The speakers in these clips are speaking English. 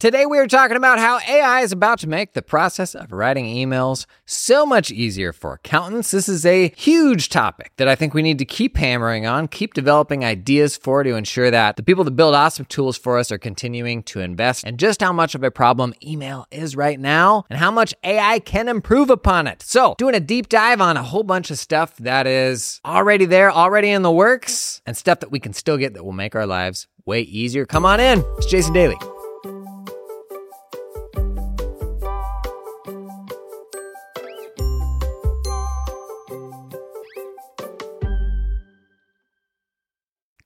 Today we are talking about how AI is about to make the process of writing emails so much easier for accountants. This is a huge topic that I think we need to keep hammering on, keep developing ideas for to ensure that the people that build awesome tools for us are continuing to invest in just how much of a problem email is right now and how much AI can improve upon it. So doing a deep dive on a whole bunch of stuff that is already there, already in the works, and stuff that we can still get that will make our lives way easier. Come on in. It's Jason Daly.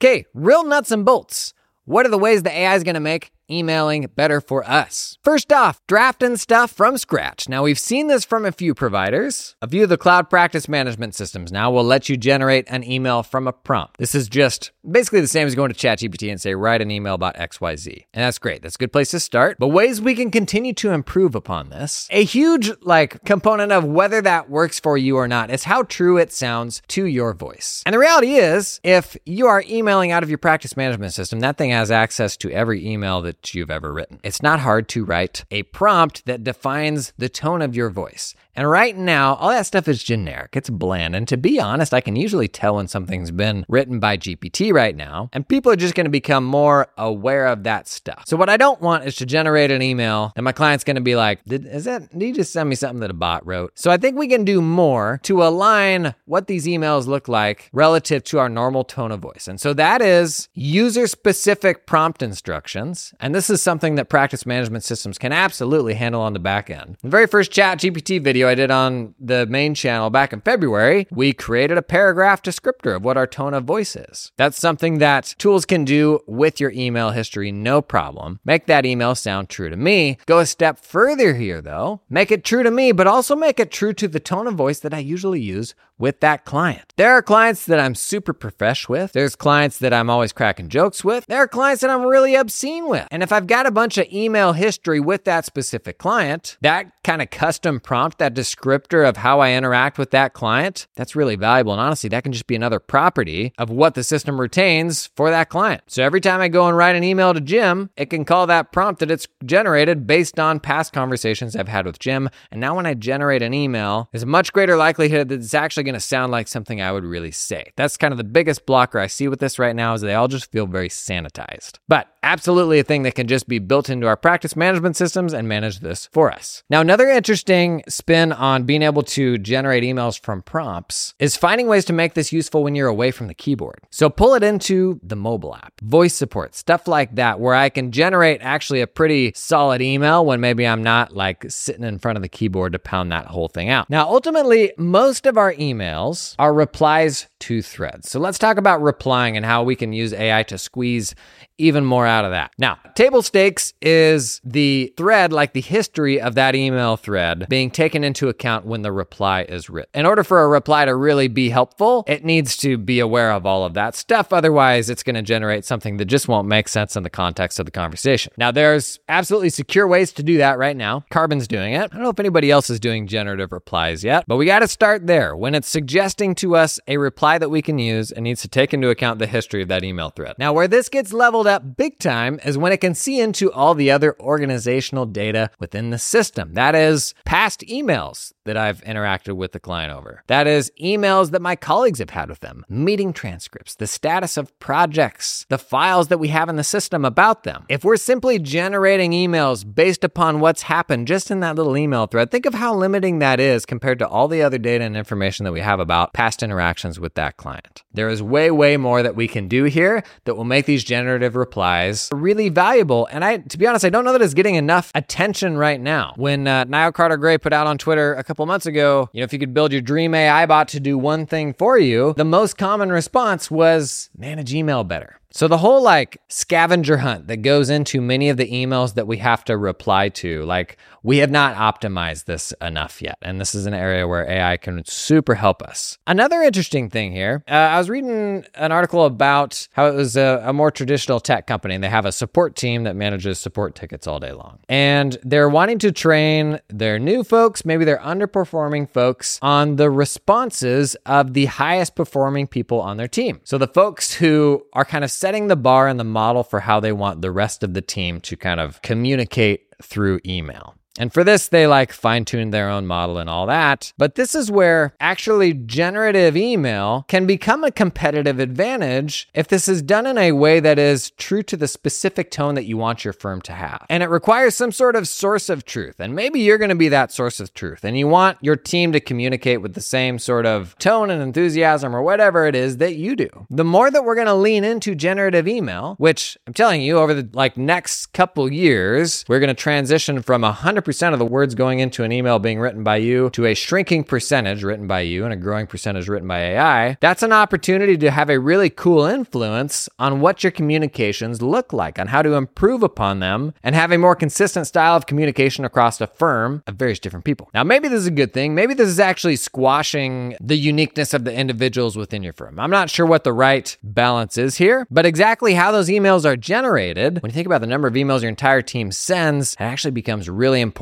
Okay, real nuts and bolts. What are the ways that AI is going to make emailing better for us? First off, drafting stuff from scratch. Now, we've seen this from a few providers. A few of the cloud practice management systems now will let you generate an email from a prompt. This is just basically the same as going to ChatGPT and say, write an email about XYZ. And that's great. That's a good place to start. But ways we can continue to improve upon this. A huge component of whether that works for you or not is how true it sounds to your voice. And the reality is, if you are emailing out of your practice management system, that thing has access to every email that you've ever written. It's not hard to write a prompt that defines the tone of your voice. And right now, all that stuff is generic. It's bland. And to be honest, I can usually tell when something's been written by GPT right now, and people are just going to become more aware of that stuff. So what I don't want is to generate an email and my client's going to be like, did you just send me something that a bot wrote? So I think we can do more to align what these emails look like relative to our normal tone of voice. And so that is user-specific prompt instructions. And this is something that practice management systems can absolutely handle on the back end. The very first ChatGPT video I did on the main channel back in February, we created a paragraph descriptor of what our tone of voice is. That's something that tools can do with your email history, no problem. Make that email sound true to me. Go a step further here though. Make it true to me, but also make it true to the tone of voice that I usually use with that client. There are clients that I'm super profesh with. There's clients that I'm always cracking jokes with. There are clients that I'm really obscene with. And if I've got a bunch of email history with that specific client, that kind of custom prompt, that descriptor of how I interact with that client, that's really valuable. And honestly, that can just be another property of what the system retains for that client. So every time I go and write an email to Jim, it can call that prompt that it's generated based on past conversations I've had with Jim. And now when I generate an email, there's a much greater likelihood that it's actually going to sound like something I would really say. That's kind of the biggest blocker I see with this right now is they all just feel very sanitized. But absolutely a thing that can just be built into our practice management systems and manage this for us. Now, another interesting spin on being able to generate emails from prompts is finding ways to make this useful when you're away from the keyboard. So pull it into the mobile app, voice support, stuff like that, where I can generate actually a pretty solid email when maybe I'm not sitting in front of the keyboard to pound that whole thing out. Now, ultimately, most of our emails are replies to threads. So let's talk about replying and how we can use AI to squeeze even more out of that. Now, table stakes is the thread, the history of that email thread being taken into account when the reply is written. In order for a reply to really be helpful, it needs to be aware of all of that stuff. Otherwise, it's going to generate something that just won't make sense in the context of the conversation. Now, there's absolutely secure ways to do that right now. Carbon's doing it. I don't know if anybody else is doing generative replies yet, but we got to start there. When it's suggesting to us a reply that we can use, it needs to take into account the history of that email thread. Now, where this gets leveled up big time is when it can see into all the other organizational data within the system. That is past emails that I've interacted with the client over. That is emails that my colleagues have had with them, meeting transcripts, the status of projects, the files that we have in the system about them. If we're simply generating emails based upon what's happened just in that little email thread, think of how limiting that is compared to all the other data and information that we have about past interactions with that client. There is way, way more that we can do here that will make these generative replies really valuable. And to be honest, I don't know that it's getting enough attention right now. When Niall Carter Gray put out on Twitter a couple months ago, if you could build your dream AI bot to do one thing for you, the most common response was manage email better. So the whole scavenger hunt that goes into many of the emails that we have to reply to, we have not optimized this enough yet. And this is an area where AI can super help us. Another interesting thing here, I was reading an article about how it was a more traditional tech company and they have a support team that manages support tickets all day long. And they're wanting to train their new folks, maybe their underperforming folks, on the responses of the highest performing people on their team. So the folks who are kind of setting the bar and the model for how they want the rest of the team to kind of communicate through email. And for this, they like fine-tuned their own model and all that. But this is where actually generative email can become a competitive advantage if this is done in a way that is true to the specific tone that you want your firm to have. And it requires some sort of source of truth. And maybe you're going to be that source of truth. And you want your team to communicate with the same sort of tone and enthusiasm or whatever it is that you do. The more that we're going to lean into generative email, which I'm telling you, over the next couple years, we're going to transition from 100% of the words going into an email being written by you to a shrinking percentage written by you and a growing percentage written by AI. That's an opportunity to have a really cool influence on what your communications look like, on how to improve upon them and have a more consistent style of communication across a firm of various different people. Now, maybe this is a good thing. Maybe this is actually squashing the uniqueness of the individuals within your firm. I'm not sure what the right balance is here, but exactly how those emails are generated, when you think about the number of emails your entire team sends, it actually becomes really important.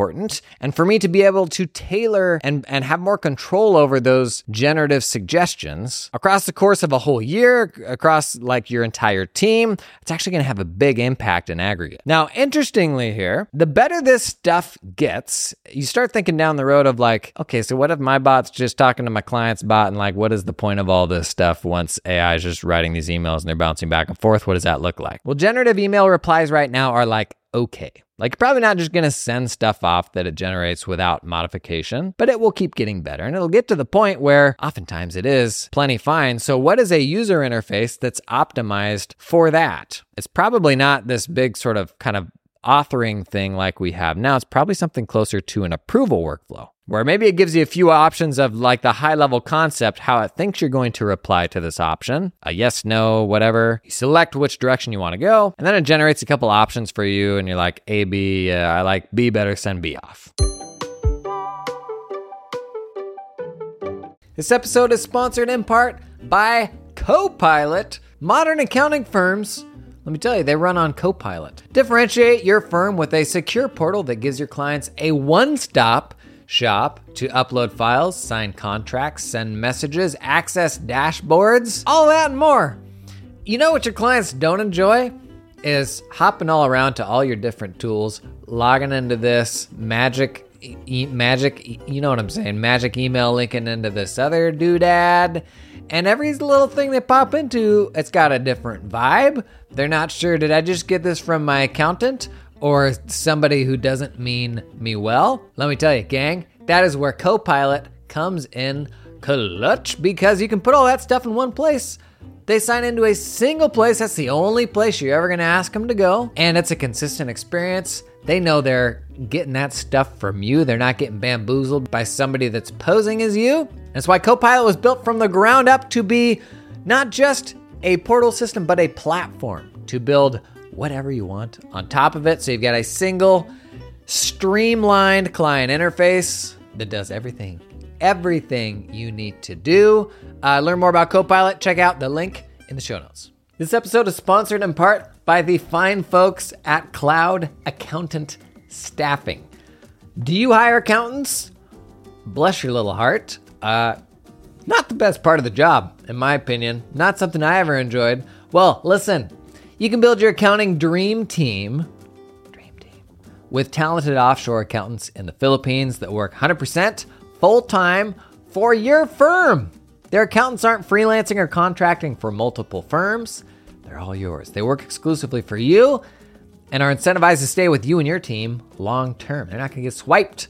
And for me to be able to tailor and have more control over those generative suggestions across the course of a whole year, across your entire team, it's actually going to have a big impact in aggregate. Now, interestingly here, the better this stuff gets, you start thinking down the road of okay, so what if my bot's just talking to my client's bot and what is the point of all this stuff once AI is just writing these emails and they're bouncing back and forth? What does that look like? Well, generative email replies right now are okay. You're probably not just going to send stuff off that it generates without modification, but it will keep getting better. And it'll get to the point where oftentimes it is plenty fine. So what is a user interface that's optimized for that? It's probably not this big sort of kind of authoring thing like we have now. It's probably something closer to an approval workflow, where maybe it gives you a few options of the high level concept, how it thinks you're going to reply to this option, a yes, no, whatever. You select which direction you want to go, and then it generates a couple options for you, and you're like, A, B, I like B better, send B off. This episode is sponsored in part by Copilot. Modern accounting firms, let me tell you, they run on Copilot. Differentiate your firm with a secure portal that gives your clients a one-stop shop to upload files, sign contracts, send messages, access dashboards, all that and more. You know what your clients don't enjoy? Is hopping all around to all your different tools, logging into this magic, you know what I'm saying, magic email linking into this other doodad. And every little thing they pop into, it's got a different vibe. They're not sure, did I just get this from my accountant or somebody who doesn't mean me well? Let me tell you, gang, that is where Copilot comes in clutch, because you can put all that stuff in one place. They sign into a single place. That's the only place you're ever gonna ask them to go. And it's a consistent experience. They know they're getting that stuff from you. They're not getting bamboozled by somebody that's posing as you. That's why Copilot was built from the ground up to be not just a portal system, but a platform to build whatever you want on top of it. So you've got a single streamlined client interface that does everything you need to do. Learn more about Copilot. Check out the link in the show notes. This episode is sponsored in part by the fine folks at Cloud Accountant Staffing. Do you hire accountants? Bless your little heart. Not the best part of the job, in my opinion. Not something I ever enjoyed. Well, listen, you can build your accounting dream team, with talented offshore accountants in the Philippines that work 100% full-time for your firm. Their accountants aren't freelancing or contracting for multiple firms. They're all yours. They work exclusively for you and are incentivized to stay with you and your team long-term. They're not going to get swiped.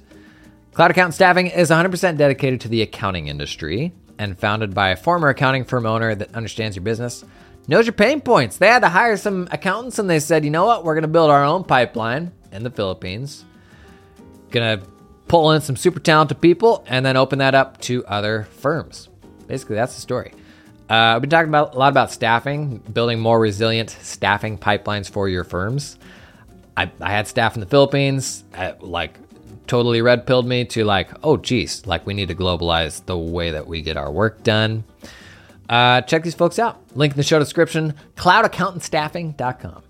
Cloud Accountant Staffing is 100% dedicated to the accounting industry and founded by a former accounting firm owner that understands your business, knows your pain points. They had to hire some accountants and they said, you know what? We're going to build our own pipeline in the Philippines. Going to pull in some super talented people and then open that up to other firms. Basically, that's the story. I've been talking a lot about staffing, building more resilient staffing pipelines for your firms. I had staff in the Philippines at totally red-pilled me to oh, geez, we need to globalize the way that we get our work done. Check these folks out. Link in the show description, cloudaccountantstaffing.com.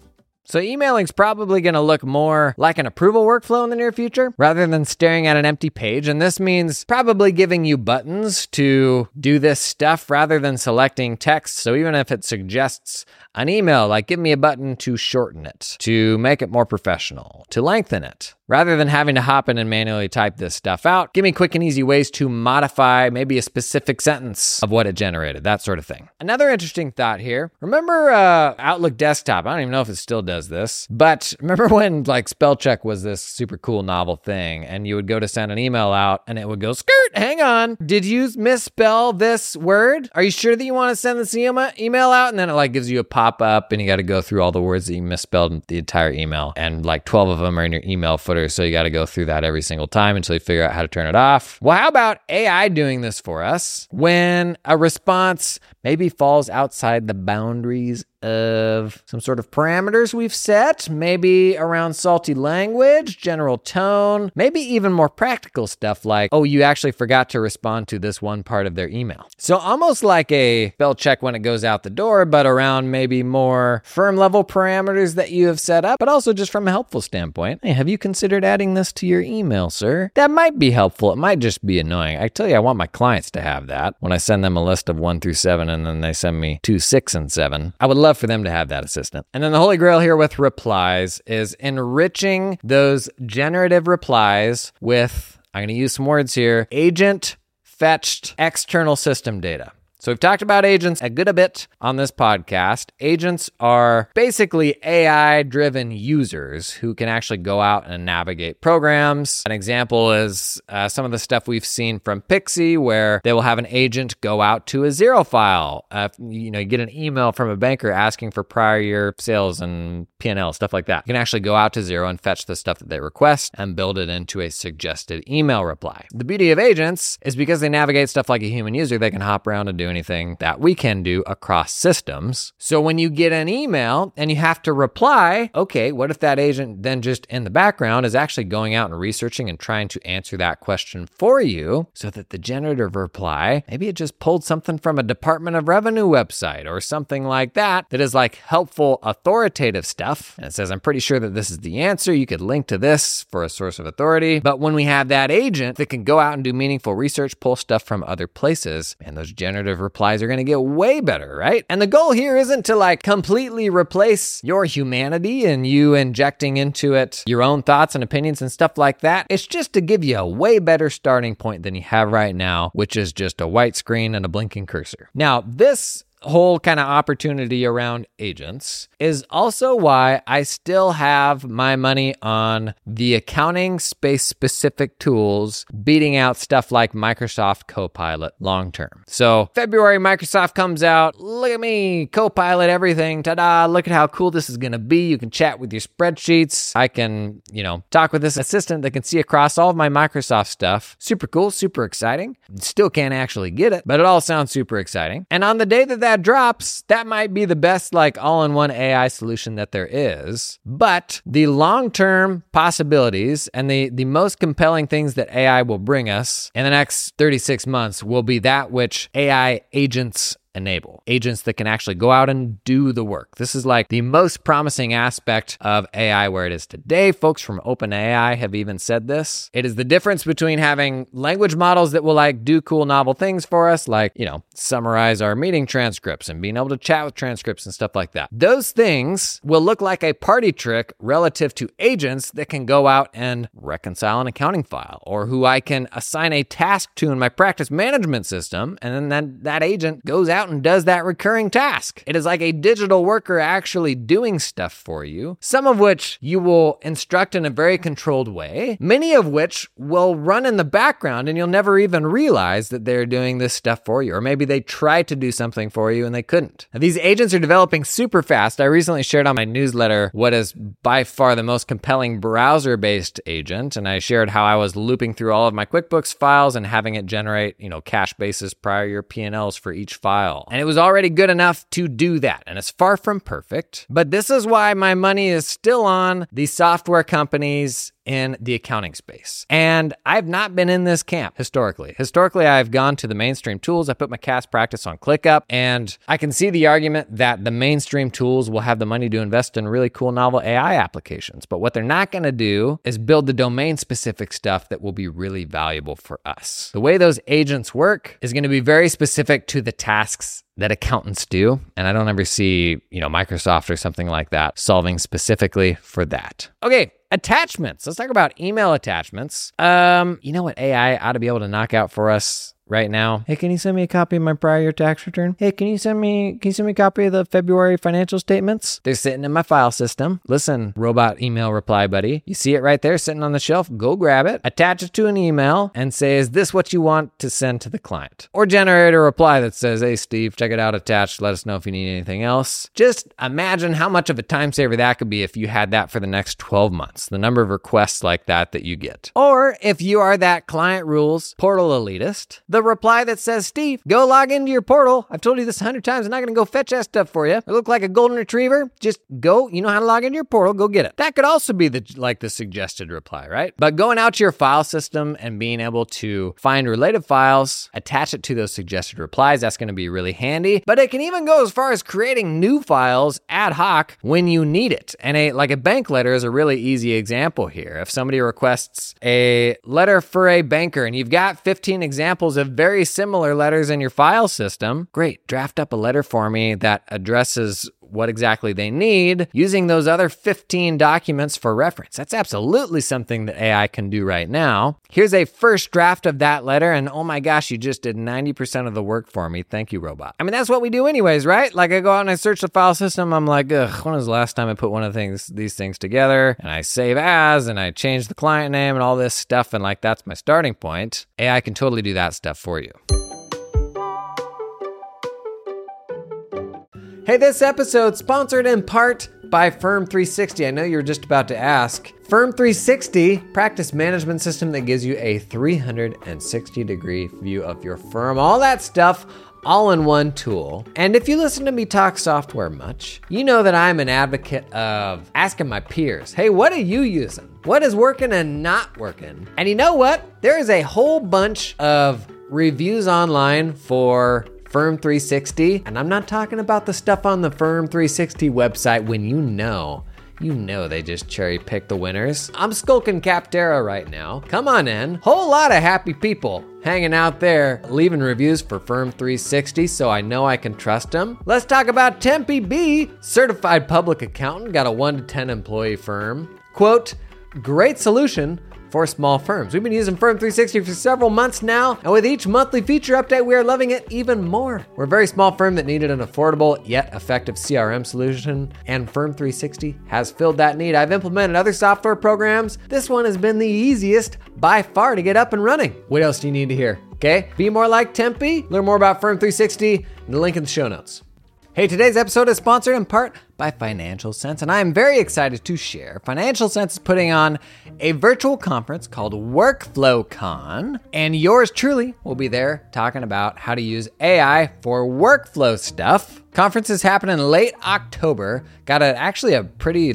So emailing's probably going to look more like an approval workflow in the near future rather than staring at an empty page. And this means probably giving you buttons to do this stuff rather than selecting text. So even if it suggests an email, like give me a button to shorten it, to make it more professional, to lengthen it, rather than having to hop in and manually type this stuff out, give me quick and easy ways to modify maybe a specific sentence of what it generated, that sort of thing. Another interesting thought here, remember Outlook Desktop? I don't even know if it still does this, but remember when like spell check was this super cool novel thing and you would go to send an email out and it would go, skirt, hang on, did you misspell this word? Are you sure that you want to send this email out? And then it like gives you a pop up and you got to go through all the words that you misspelled in the entire email, and like 12 of them are in your email footer. So you got to go through that every single time until you figure out how to turn it off. Well, how about AI doing this for us when a response maybe falls outside the boundaries of some sort of parameters we've set, maybe around salty language, general tone, maybe even more practical stuff like, oh, you actually forgot to respond to this one part of their email. So almost like a spell check when it goes out the door, but around maybe more firm level parameters that you have set up, but also just from a helpful standpoint. Hey, have you considered adding this to your email, sir? That might be helpful. It might just be annoying. I tell you, I want my clients to have that when I send them a list of 1 through 7 and then they send me 2, 6, and 7. I would love for them to have that assistant. And then the holy grail here with replies is enriching those generative replies with, I'm going to use some words here, agent fetched external system data. So we've talked about agents a good bit on this podcast. Agents are basically AI-driven users who can actually go out and navigate programs. An example is some of the stuff we've seen from Pixie, where they will have an agent go out to a Xero file. You get an email from a banker asking for prior year sales and P&L, stuff like that. You can actually go out to Xero and fetch the stuff that they request and build it into a suggested email reply. The beauty of agents is because they navigate stuff like a human user, they can hop around and do anything that we can do across systems. So when you get an email and you have to reply, okay, what if that agent then just in the background is actually going out and researching and trying to answer that question for you, so that the generative reply, maybe it just pulled something from a Department of Revenue website or something like that, that is like helpful, authoritative stuff. And it says, I'm pretty sure that this is the answer. You could link to this for a source of authority. But when we have that agent that can go out and do meaningful research, pull stuff from other places, and those generative replies are going to get way better, right? And the goal here isn't to like completely replace your humanity and you injecting into it your own thoughts and opinions and stuff like that. It's just to give you a way better starting point than you have right now, which is just a white screen and a blinking cursor. Now, this whole kind of opportunity around agents is also why I still have my money on the accounting space specific tools beating out stuff like Microsoft Copilot long term. So February, Microsoft comes out, look at me, Copilot everything, ta-da, look at how cool this is going to be. You can chat with your spreadsheets. I can, talk with this assistant that can see across all of my Microsoft stuff. Super cool, super exciting. Still can't actually get it, but it all sounds super exciting. And on the day that drops, that might be the best like all-in-one AI solution that there is. But the long-term possibilities and the most compelling things that AI will bring us in the next 36 months will be that which AI agents enable. Agents that can actually go out and do the work. This is like the most promising aspect of AI where it is today. Folks from OpenAI have even said this. It is the difference between having language models that will like do cool novel things for us, like, summarize our meeting transcripts and being able to chat with transcripts and stuff like that. Those things will look like a party trick relative to agents that can go out and reconcile an accounting file, or who I can assign a task to in my practice management system. And then that agent goes out and does that recurring task. It is like a digital worker actually doing stuff for you, some of which you will instruct in a very controlled way, many of which will run in the background and you'll never even realize that they're doing this stuff for you. Or maybe they tried to do something for you and they couldn't. Now, these agents are developing super fast. I recently shared on my newsletter what is by far the most compelling browser-based agent, and I shared how I was looping through all of my QuickBooks files and having it generate, cash basis, prior year P&Ls for each file. And it was already good enough to do that. And it's far from perfect. But this is why my money is still on the software companies in the accounting space. And I've not been in this camp historically. Historically, I've gone to the mainstream tools. I put my CAS practice on ClickUp, and I can see the argument that the mainstream tools will have the money to invest in really cool novel AI applications. But what they're not going to do is build the domain-specific stuff that will be really valuable for us. The way those agents work is going to be very specific to the tasks that accountants do. And I don't ever see, Microsoft or something like that solving specifically for that. Okay. Attachments. Let's talk about email attachments. You know what AI ought to be able to knock out for us right now? Hey, can you send me a copy of my prior year tax return? Hey, can you send me a copy of the February financial statements? They're sitting in my file system. Listen, robot email reply buddy. You see it right there sitting on the shelf. Go grab it, attach it to an email and say, is this what you want to send to the client? Or generate a reply that says, hey, Steve, check it out attached. Let us know if you need anything else. Just imagine how much of a time saver that could be if you had that for the next 12 months, the number of requests like that you get. Or if you are that client rules portal elitist, the reply that says, Steve, go log into your portal. I've told you this 100 times. I'm not going to go fetch that stuff for you. I look like a golden retriever. Just go. You know how to log into your portal. Go get it. That could also be the suggested reply, right? But going out to your file system and being able to find related files, attach it to those suggested replies, that's going to be really handy. But it can even go as far as creating new files ad hoc when you need it. And a bank letter is a really easy example here. If somebody requests a letter for a banker and you've got 15 examples of very similar letters in your file system, great, draft up a letter for me that addresses what exactly they need using those other 15 documents for reference. That's absolutely something that AI can do right now. Here's a first draft of that letter, and oh my gosh, you just did 90% of the work for me. Thank you, robot. I mean, that's what we do anyways, right? Like I go out and I search the file system. I'm like, ugh, when was the last time I put these things together? And I save as, and I change the client name and all this stuff. And that's my starting point. AI can totally do that stuff for you. Hey, this episode sponsored in part by Firm360. I know you were just about to ask. Firm360, practice management system that gives you a 360-degree view of your firm. All that stuff, all in one tool. And if you listen to me talk software much, you know that I'm an advocate of asking my peers, hey, what are you using? What is working and not working? And you know what? There is a whole bunch of reviews online for Firm360, and I'm not talking about the stuff on the Firm360 website when you know they just cherry pick the winners. I'm skulking Capterra right now. Come on in. Whole lot of happy people hanging out there, leaving reviews for Firm360, so I know I can trust them. Let's talk about Tempe B, certified public accountant, got a 1 to 10 employee firm. Quote, great solution for small firms. We've been using Firm360 for several months now, and with each monthly feature update, we are loving it even more. We're a very small firm that needed an affordable yet effective CRM solution, and Firm360 has filled that need. I've implemented other software programs. This one has been the easiest by far to get up and running. What else do you need to hear? Okay, be more like Tempe. Learn more about Firm360 in the link in the show notes. Hey, today's episode is sponsored in part by Financial Sense, and I am very excited to share. Financial Sense is putting on a virtual conference called Workflow Con, and yours truly will be there talking about how to use AI for workflow stuff. Conference is happening late October. Got a pretty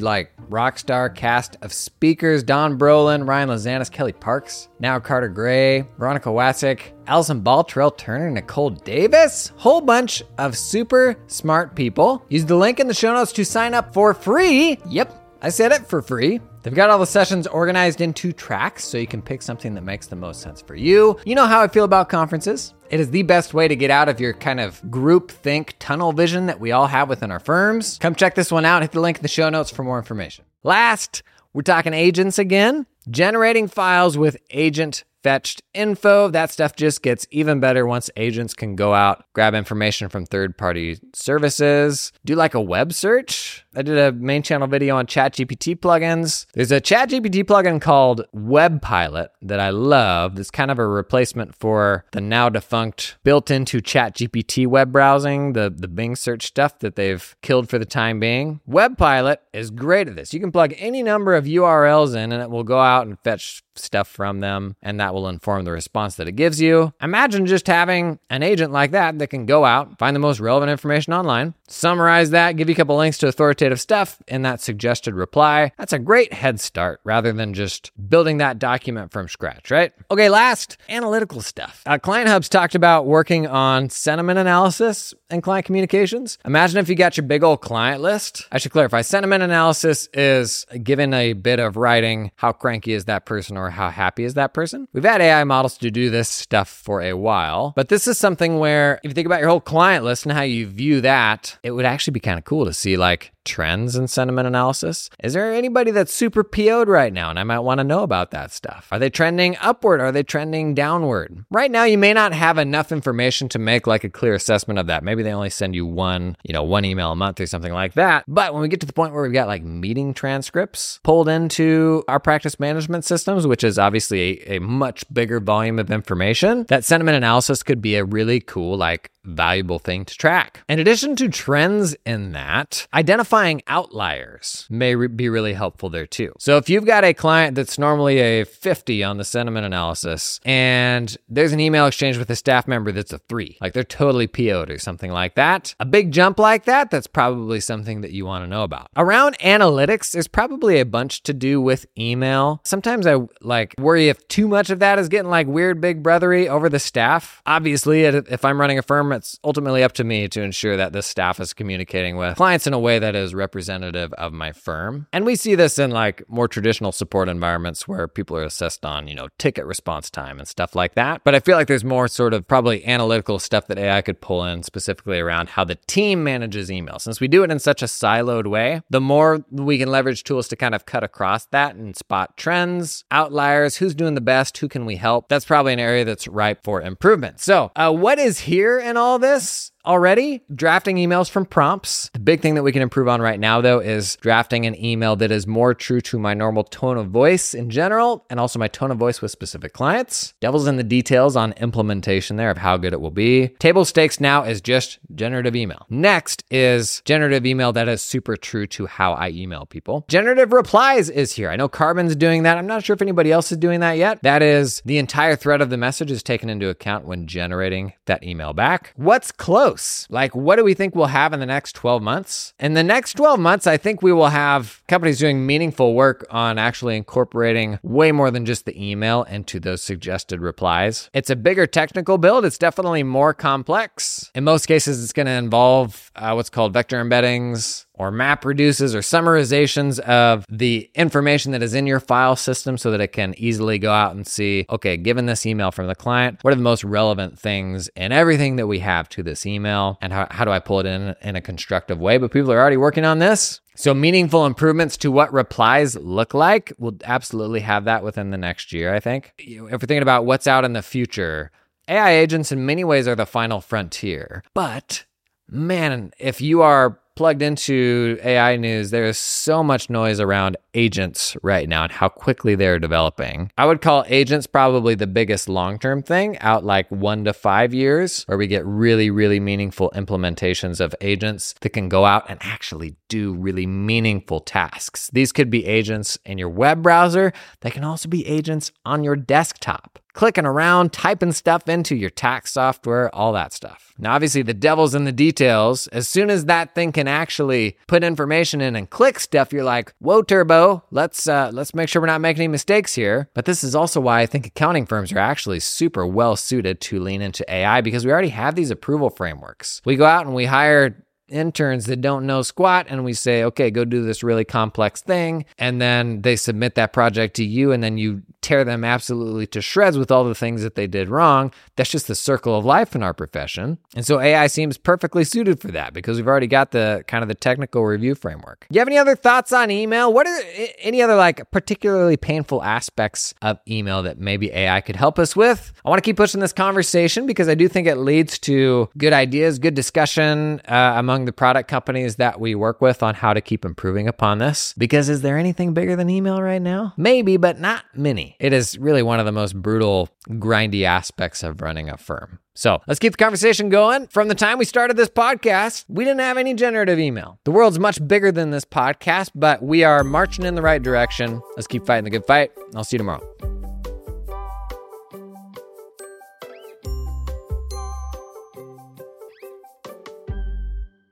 rock star cast of speakers. Don Brolin, Ryan Lozanis, Kelly Parks, Niall Carter Gray, Veronica Wasik, Alison Ball, Terrell Turner, Nicole Davis. Whole bunch of super smart people. Use the link in the show notes to sign up for free. Yep, I said it, for free. They've got all the sessions organized into tracks so you can pick something that makes the most sense for you. You know how I feel about conferences. It is the best way to get out of your kind of groupthink tunnel vision that we all have within our firms. Come check this one out. Hit the link in the show notes for more information. Last, we're talking agents again. Generating files with agent fetched info. That stuff just gets even better once agents can go out, grab information from third-party services, do a web search. I did a main channel video on ChatGPT plugins. There's a ChatGPT plugin called WebPilot that I love. It's kind of a replacement for the now defunct built into ChatGPT web browsing, the Bing search stuff that they've killed for the time being. WebPilot is great at this. You can plug any number of URLs in and it will go out and fetch stuff from them, and that will will inform the response that it gives you. Imagine just having an agent like that that can go out, find the most relevant information online, summarize that, give you a couple links to authoritative stuff in that suggested reply. That's a great head start rather than just building that document from scratch, right? Okay, last, analytical stuff. Client Hub's talked about working on sentiment analysis and client communications. Imagine if you got your big old client list. I should clarify, sentiment analysis is given a bit of writing, how cranky is that person or how happy is that person? We've had AI models to do this stuff for a while, but this is something where if you think about your whole client list and how you view that, it would actually be kind of cool to see like trends in sentiment analysis. Is there anybody that's super PO'd right now? And I might want to know about that stuff. Are they trending upward? Are they trending downward? Right now, you may not have enough information to make like a clear assessment of that. Maybe they only send you one email a month or something like that. But when we get to the point where we've got like meeting transcripts pulled into our practice management systems, which is obviously a much bigger volume of information, that sentiment analysis could be a really cool, like valuable thing to track. In addition to trends in that, identifying outliers may be really helpful there too. So if you've got a client that's normally a 50 on the sentiment analysis and there's an email exchange with a staff member that's a 3, like they're totally PO'd or something like that, a big jump like that, that's probably something that you want to know about. Around analytics, there's probably a bunch to do with email. Sometimes I like worry if too much of that is getting like weird big brothery over the staff. Obviously, if I'm running a firm, it's ultimately up to me to ensure that the staff is communicating with clients in a way that is representative of my firm. And we see this in like more traditional support environments where people are assessed on, ticket response time and stuff like that. But I feel like there's more sort of probably analytical stuff that AI could pull in specifically around how the team manages email. Since we do it in such a siloed way, the more we can leverage tools to kind of cut across that and spot trends, outliers, who's doing the best, who can we help? That's probably an area that's ripe for improvement. So what is here in all this? Already drafting emails from prompts. The big thing that we can improve on right now, though, is drafting an email that is more true to my normal tone of voice in general, and also my tone of voice with specific clients. Devil's in the details on implementation there of how good it will be. Table stakes now is just generative email. Next is generative email that is super true to how I email people. Generative replies is here. I know Carbon's doing that. I'm not sure if anybody else is doing that yet. That is the entire thread of the message is taken into account when generating that email back. What's close? Like, what do we think we'll have in the next 12 months? In the next 12 months, I think we will have companies doing meaningful work on actually incorporating way more than just the email into those suggested replies. It's a bigger technical build. It's definitely more complex. In most cases, it's going to involve what's called vector embeddings, or map reduces or summarizations of the information that is in your file system so that it can easily go out and see, okay, given this email from the client, what are the most relevant things and everything that we have to this email? And how do I pull it in a constructive way? But people are already working on this. So meaningful improvements to what replies look like, we'll absolutely have that within the next year, I think. If we're thinking about what's out in the future, AI agents in many ways are the final frontier. But man, if you are plugged into AI news, there is so much noise around agents right now and how quickly they're developing. I would call agents probably the biggest long-term thing out like 1 to 5 years where we get really, really meaningful implementations of agents that can go out and actually do really meaningful tasks. These could be agents in your web browser. They can also be agents on your desktop, clicking around, typing stuff into your tax software, all that stuff. Now, obviously, the devil's in the details. As soon as that thing can actually put information in and click stuff, you're like, whoa, Turbo, let's make sure we're not making any mistakes here. But this is also why I think accounting firms are actually super well-suited to lean into AI because we already have these approval frameworks. We go out and we hire interns that don't know squat and we say, okay, go do this really complex thing. And then they submit that project to you and then you tear them absolutely to shreds with all the things that they did wrong. That's just the circle of life in our profession. And so AI seems perfectly suited for that because we've already got the kind of the technical review framework. Do you have any other thoughts on email? What are any other like particularly painful aspects of email that maybe AI could help us with? I want to keep pushing this conversation because I do think it leads to good ideas, good discussion among the product companies that we work with on how to keep improving upon this. Because is there anything bigger than email right now? Maybe, but not many. It is really one of the most brutal, grindy aspects of running a firm. So let's keep the conversation going. From the time we started this podcast, we didn't have any generative email. The world's much bigger than this podcast, but we are marching in the right direction. Let's keep fighting the good fight. I'll see you tomorrow.